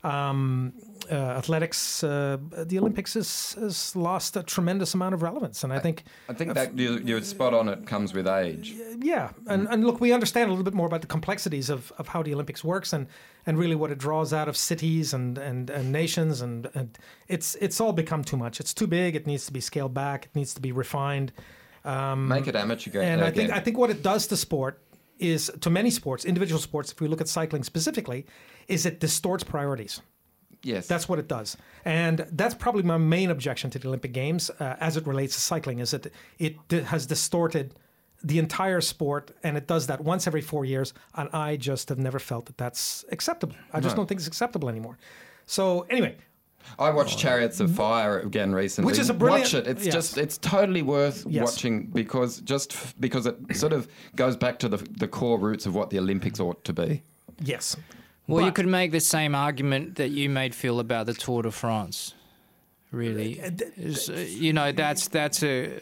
um, uh, athletics, uh, the Olympics has, has lost a tremendous amount of relevance. And I think... I, I think that you, you're spot on. It comes with age. Yeah. And, mm. and look, we understand a little bit more about the complexities of, of how the Olympics works and and really what it draws out of cities and, and, and nations. And, and it's it's all become too much. It's too big. It needs to be scaled back. It needs to be refined. Um, Make it amateur again. And I think, I think what it does to sport is, to many sports, individual sports, if we look at cycling specifically, is it distorts priorities. Yes. That's what it does. And that's probably my main objection to the Olympic Games uh, as it relates to cycling, is that it has distorted the entire sport, and it does that once every four years, and I just have never felt that that's acceptable. I just no. don't think it's acceptable anymore. So anyway, I watched oh. Chariots of Fire again recently. Which is a brilliant. Watch it. It's yes. just it's totally worth yes. watching because just f- because it sort of goes back to the the core roots of what the Olympics ought to be. Yes. Well, but you could make the same argument that you made, Phil, about the Tour de France. Really, you know, that's that's a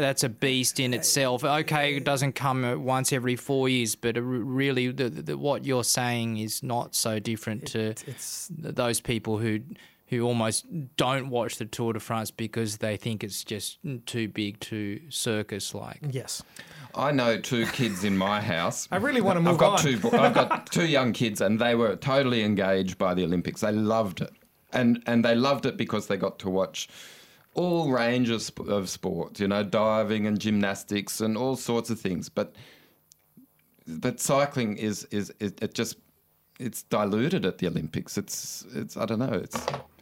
that's a beast in itself. Okay, it doesn't come once every four years, but really, the, the, what you're saying is not so different to it, it's, those people who who almost don't watch the Tour de France because they think it's just too big, too circus-like. Yes. I know two kids in my house. I really want to move I've got on. Two, I've got two young kids, and they were totally engaged by the Olympics. They loved it. And and they loved it because they got to watch all ranges of, of sports, you know, diving and gymnastics and all sorts of things. But but cycling is is it, it just it's diluted at the Olympics. It's it's I don't know. It's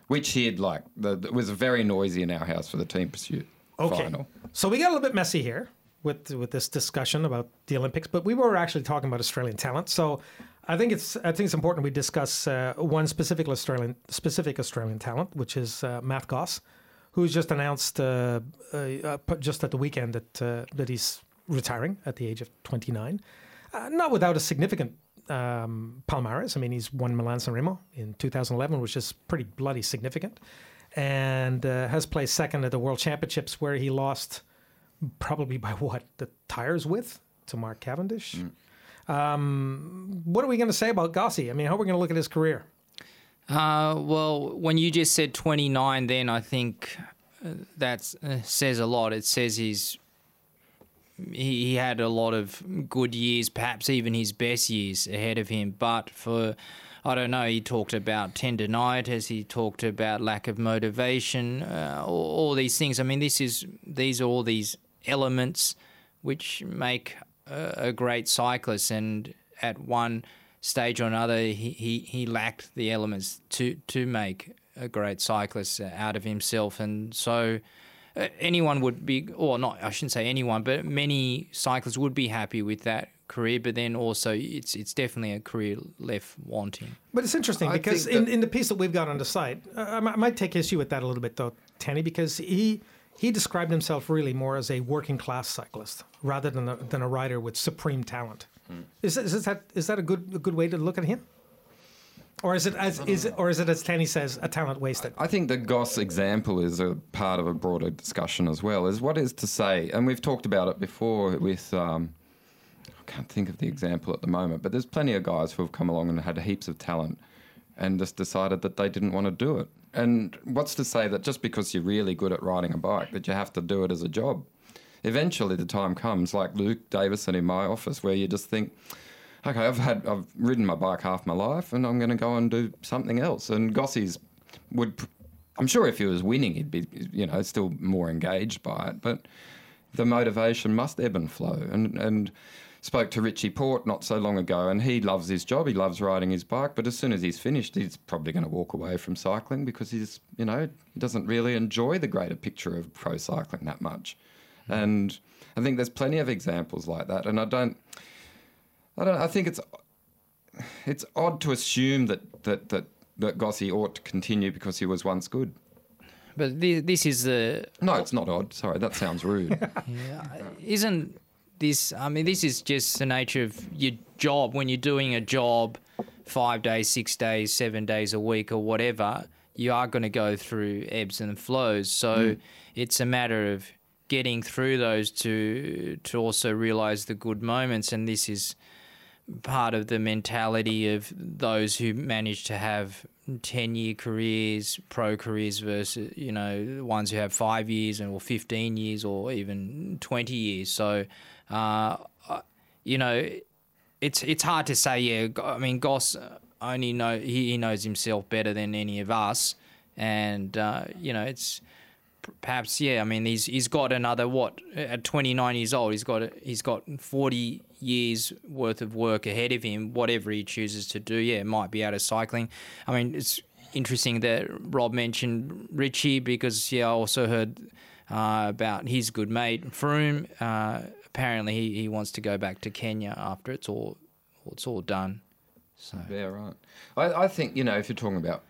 we cheered like the, it was very noisy in our house for the team pursuit okay. final. So we got a little bit messy here with with this discussion about the Olympics, but we were actually talking about Australian talent. So. I think it's I think it's important we discuss uh, one specific Australian specific Australian talent, which is uh, Matt Goss, who's just announced uh, uh, just at the weekend that uh, that he's retiring at the age of twenty-nine, uh, not without a significant um, palmarès. I mean, he's won Milan-San Remo in two thousand eleven, which is pretty bloody significant, and uh, has placed second at the World Championships, where he lost probably by what the tires width to Mark Cavendish. Mm. Um, what are we going to say about Gossie? I mean, how are we going to look at his career? Uh, well, when you just said twenty-nine, then I think that uh, says a lot. It says he's he, he had a lot of good years, perhaps even his best years ahead of him. But for, I don't know, he talked about tendonitis, he talked about lack of motivation, uh, all, all these things. I mean, this is these are all these elements which make a great cyclist, and at one stage or another he, he, he lacked the elements to, to make a great cyclist out of himself. And so anyone would be, or not, I shouldn't say anyone, but many cyclists would be happy with that career, but then also it's it's definitely a career left wanting. But it's interesting because in, in the piece that we've got on the site, uh, I might take issue with that a little bit though, Tanny, because he he described himself really more as a working class cyclist rather than a, than a rider with supreme talent. Hmm. Is, is that is that a good a good way to look at him? Or is it as is it, or is it as Tanny says, a talent wasted? I think the Goss example is a part of a broader discussion as well. Is what is to say, and we've talked about it before with um, I can't think of the example at the moment, but there's plenty of guys who have come along and had heaps of talent, and just decided that they didn't want to do it. And what's to say that just because you're really good at riding a bike, that you have to do it as a job? Eventually, the time comes, like Luke Davison in my office, where you just think, okay, I've had I've ridden my bike half my life, and I'm going to go and do something else. And Gossie's would, I'm sure, if he was winning, he'd be, you know, still more engaged by it. But the motivation must ebb and flow. And and spoke to Richie Porte not so long ago, and he loves his job. He loves riding his bike, but as soon as he's finished, he's probably going to walk away from cycling because he's, you know, he doesn't really enjoy the greater picture of pro cycling that much. Mm-hmm. And I think there's plenty of examples like that. And I don't. I don't. I think it's it's odd to assume that that that, that Gossie ought to continue because he was once good. But this, this is the no. It's not odd. Sorry, that sounds rude. Yeah, isn't this? I mean, this is just the nature of your job. When you're doing a job, five days, six days, seven days a week, or whatever, you are going to go through ebbs and flows. So mm. it's a matter of getting through those to to also realise the good moments, and this is part of the mentality of those who manage to have ten-year careers, pro careers versus, you know, ones who have five years and or fifteen years or even twenty years. So, uh, you know, it's it's hard to say, yeah, I mean, Goss only know he, he knows himself better than any of us. And, uh, you know, it's perhaps, yeah, I mean, he's he's got another, what, at twenty-nine years old, he's got he's got forty years worth of work ahead of him, whatever he chooses to do. Yeah, it might be out of cycling. I mean, it's interesting that Rob mentioned Richie because, yeah, I also heard uh, about his good mate, Froome. Uh, apparently he, he wants to go back to Kenya after it's all it's all done. So yeah, right. I, I think, you know, if you're talking about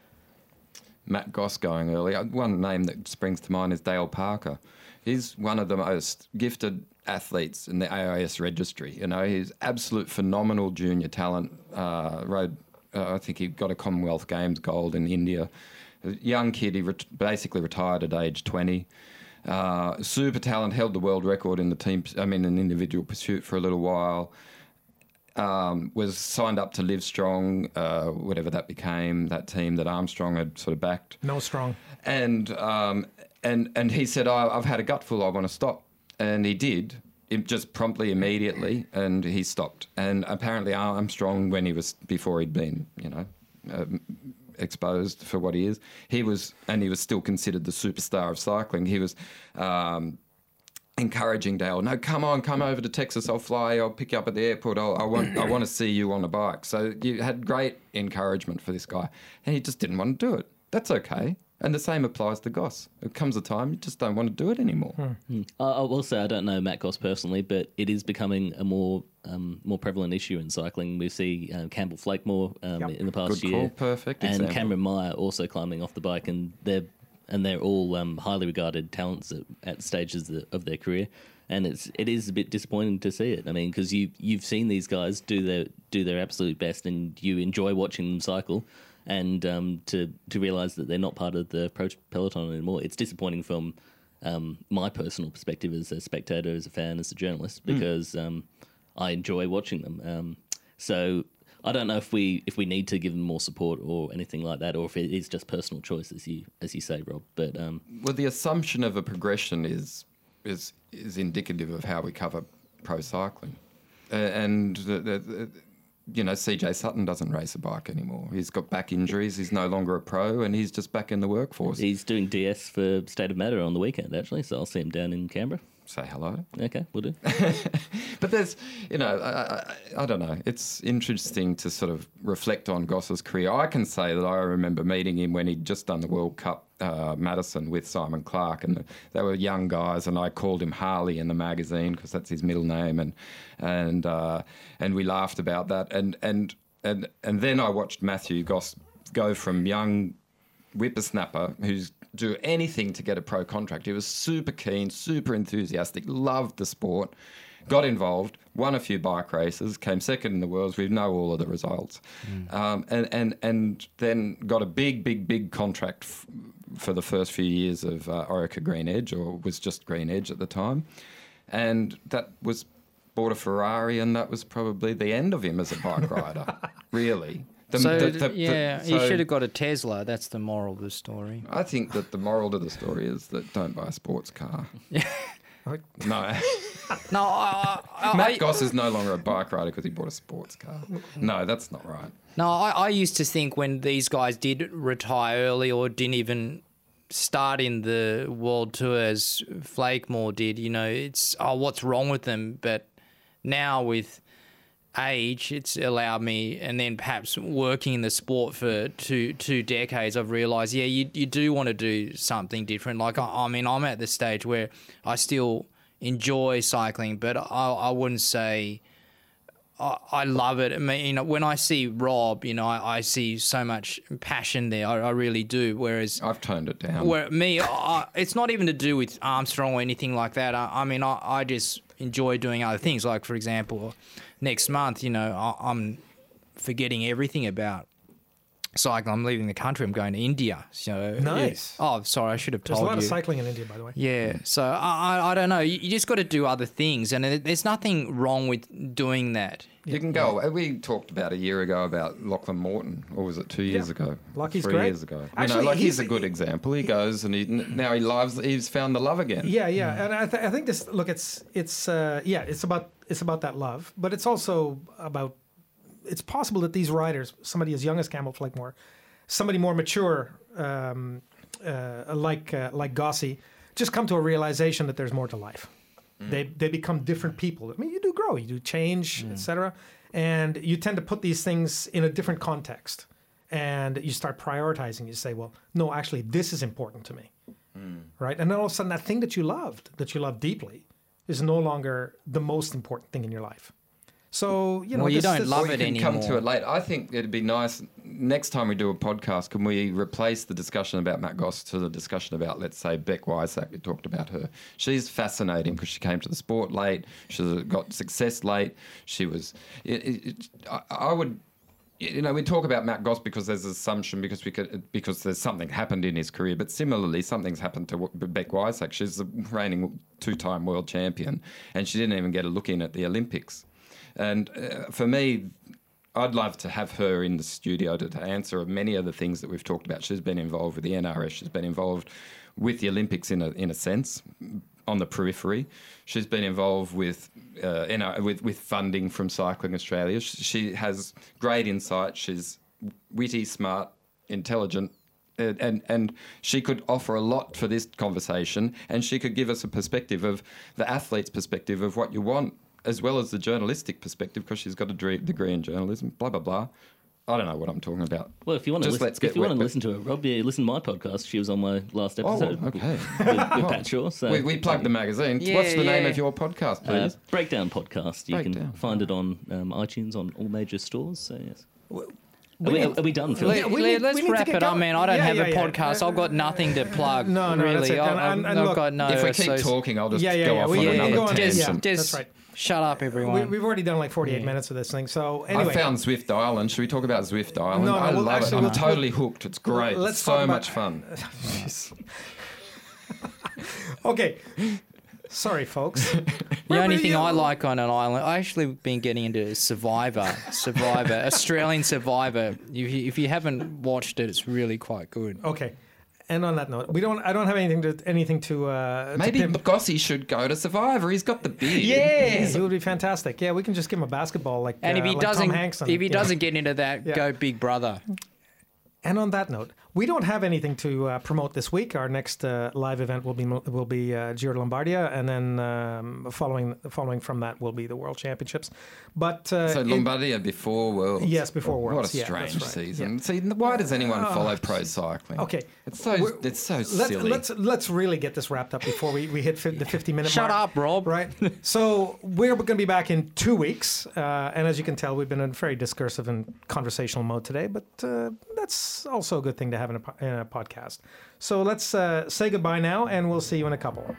Matt Goss going early, one name that springs to mind is Dale Parker. He's one of the most gifted athletes in the A I S registry. You know, he's absolute phenomenal junior talent. Uh, rode, uh, I think he got a Commonwealth Games gold in India. Young kid, he ret- basically retired at age twenty. Uh, super talent, held the world record in the team. I mean, an individual pursuit for a little while. Um, was signed up to Live Strong, uh, whatever that became, that team that Armstrong had sort of backed. No Strong. And um, and and he said, oh, I've had a gutful, I want to stop. And he did, it just promptly, immediately, and he stopped. And apparently Armstrong, when he was, before he'd been, you know, uh, exposed for what he is, he was, and he was still considered the superstar of cycling. He was um, encouraging Dale, no, come on, come over to Texas, I'll fly, I'll pick you up at the airport, I'll, I want I want to see you on a bike. So you had great encouragement for this guy, and he just didn't want to do it. That's okay. And the same applies to Goss. It comes a time you just don't want to do it anymore. Hmm. Uh, I will say I don't know Matt Goss personally, but it is becoming a more um, more prevalent issue in cycling. We see uh, Campbell Flakemore um, yep. in the past Good year, call. Perfect and example. Cameron Meyer also climbing off the bike, and they're and they're all um, highly regarded talents at, at stages of their career. And it's it is a bit disappointing to see it. I mean, because you you've seen these guys do their do their absolute best, and you enjoy watching them cycle. And um, to, to realise that they're not part of the pro- peloton anymore, it's disappointing from um, my personal perspective as a spectator, as a fan, as a journalist, because mm. um, I enjoy watching them. Um, so I don't know if we if we need to give them more support or anything like that, or if it is just personal choice, as you as you say, Rob. But um, well, the assumption of a progression is is is indicative of how we cover pro cycling, uh, and the, the, the you know, C J Sutton doesn't race a bike anymore. He's got back injuries. He's no longer a pro, and he's just back in the workforce. He's doing D S for State of Matter on the weekend, actually, so I'll see him down in Canberra. say hello. Okay, we'll do. But there's, you know, I, I, I don't know. It's interesting to sort of reflect on Gosse's career. I can say that I remember meeting him when he'd just done the World Cup uh, Madison with Simon Clark, and they were young guys, and I called him Harley in the magazine because that's his middle name, and and uh, and we laughed about that. And and and and then I watched Matthew Goss go from young whippersnapper who's do anything to get a pro contract. He was super keen, super enthusiastic, loved the sport, got involved, won a few bike races, came second in the Worlds. We know all of the results. Mm. Um, and, and and then got a big, big, big contract f- for the first few years of uh, Orica Green Edge, or was just Green Edge at the time. And that was, bought a Ferrari, and that was probably the end of him as a bike rider, really. The, so, the, the, yeah, the, so he should have got a Tesla. That's the moral of the story. I think that the moral to the story is that don't buy a sports car. Yeah. No. no. I, I, Matt I, Goss is no longer a bike rider because he bought a sports car. No, that's not right. No, I, I used to think when these guys did retire early or didn't even start in the World Tour as Flakemore did, you know, it's, oh, what's wrong with them? But now with age, it's allowed me, and then perhaps working in the sport for two two decades, I've realised, yeah, you you do want to do something different. Like, I, I mean, I'm at the stage where I still enjoy cycling, but I, I wouldn't say I, I love it. I mean, you know, when I see Rob, you know, I, I see so much passion there. I, I really do. Whereas I've toned it down. Where me, I, it's not even to do with Armstrong or anything like that. I, I mean, I, I just enjoy doing other things. Like, for example, next month, you know, I, I'm forgetting everything about cycling. I'm leaving the country. I'm going to India. So nice. Yeah. Oh, sorry, I should have told you. There's a lot you. of cycling in India, by the way. Yeah. So I, I, I don't know. You, you just got to do other things, and there's nothing wrong with doing that. You can go. Yeah. We talked about a year ago about Lachlan Morton, or was it two years yeah. ago? Lucky's Three great. years ago. Actually, you know, like he's, he's a good example. He, he goes and he, now he loves. He's found the love again. Yeah, yeah. Mm. And I, th- I think this. Look, it's it's uh, yeah. It's about it's about that love, but it's also about. It's possible that these riders, somebody as young as Campbell Flakemore, somebody more mature um, uh, like uh, like Gossie, just come to a realization that there's more to life. Mm. They they become different people. I mean, you do grow, you do change, mm. et cetera, and you tend to put these things in a different context, and you start prioritizing. You say, well, no, actually, this is important to me, mm. right? And then all of a sudden, that thing that you loved, that you loved deeply, is no longer the most important thing in your life. So you know, well, you this, don't this, love it can anymore. Come to it later. I think it'd be nice next time we do a podcast. Can we replace the discussion about Matt Goss to the discussion about, let's say, Bec Wiasak? We talked about her. She's fascinating because she came to the sport late. She got success late. She was. It, it, it, I, I would. You know, we talk about Matt Goss because there's an assumption because we could, because there's something happened in his career. But similarly, something's happened to Bec Wiasak. She's the reigning two-time world champion, and she didn't even get a look in at the Olympics. And uh, for me, I'd love to have her in the studio to, to answer many of the things that we've talked about. She's been involved with the N R S. She's been involved with the Olympics in a in a sense, on the periphery. She's been involved with uh, N R S, with with funding from Cycling Australia. She has great insight. She's witty, smart, intelligent. And, and and she could offer a lot for this conversation, and she could give us a perspective of the athlete's perspective of what you want, as well as the journalistic perspective, because she's got a degree in journalism, blah, blah, blah. I don't know what I'm talking about. Well, if you want to, listen, if you want to listen to her, Rob, yeah, listen to my podcast. She was on my last episode. Oh, okay. With, with well, Pat Shaw. So we, we plugged the magazine. Yeah, What's the yeah. name of your podcast, please? Uh, Breakdown Podcast. You Breakdown. can find it on um, iTunes, on all major stores. So, yes. Well, Are we, are we done, Phil? Let, we need, let's we wrap it up, man. I don't yeah, have yeah, a podcast. Yeah. I've got nothing to plug. No, no, really. And, and, and I've look, got no. If we keep so talking, I'll just yeah, yeah, go yeah, off yeah, on yeah, another on, tangent. Yeah, that's right. Shut up, everyone. We, we've already done like forty-eight yeah. minutes of this thing. So anyway, I found Zwift Island. Should we talk about Zwift Island? No, no, I love well, actually, it. I'm we'll, totally hooked. It's great. Let's so about, much fun. Okay. Sorry, folks. The only thing I like on an island, I actually been getting into Survivor, Survivor, Australian Survivor. If you, if you haven't watched it, it's really quite good. Okay. And on that note, we don't. I don't have anything to anything to. Uh, Maybe to Gossie should go to Survivor. He's got the beard. Yeah, he would be fantastic. Yeah, we can just give him a basketball like. And uh, if he like doesn't, Tom Hanks and, if he doesn't know. get into that, yeah. go Big Brother. And on that note, We don't have anything to uh, promote this week. Our next uh, live event will be will be uh, Giro Lombardia, and then um, following following from that will be the World Championships. But uh, so Lombardia it, before Worlds. Yes, before Worlds. What a strange yeah, right. season. Yeah. See, why does anyone uh, follow pro cycling? Okay, it's so We're, it's so silly. Let's, let's let's really get this wrapped up before we, we hit fi- the fifty minute Shut mark. Shut up, Rob. Right. So we're going to be back in two weeks, uh, and as you can tell, we've been in very discursive and conversational mode today, but uh, that's also a good thing to have in a, in a podcast. So let's uh, say goodbye now, and we'll see you in a couple.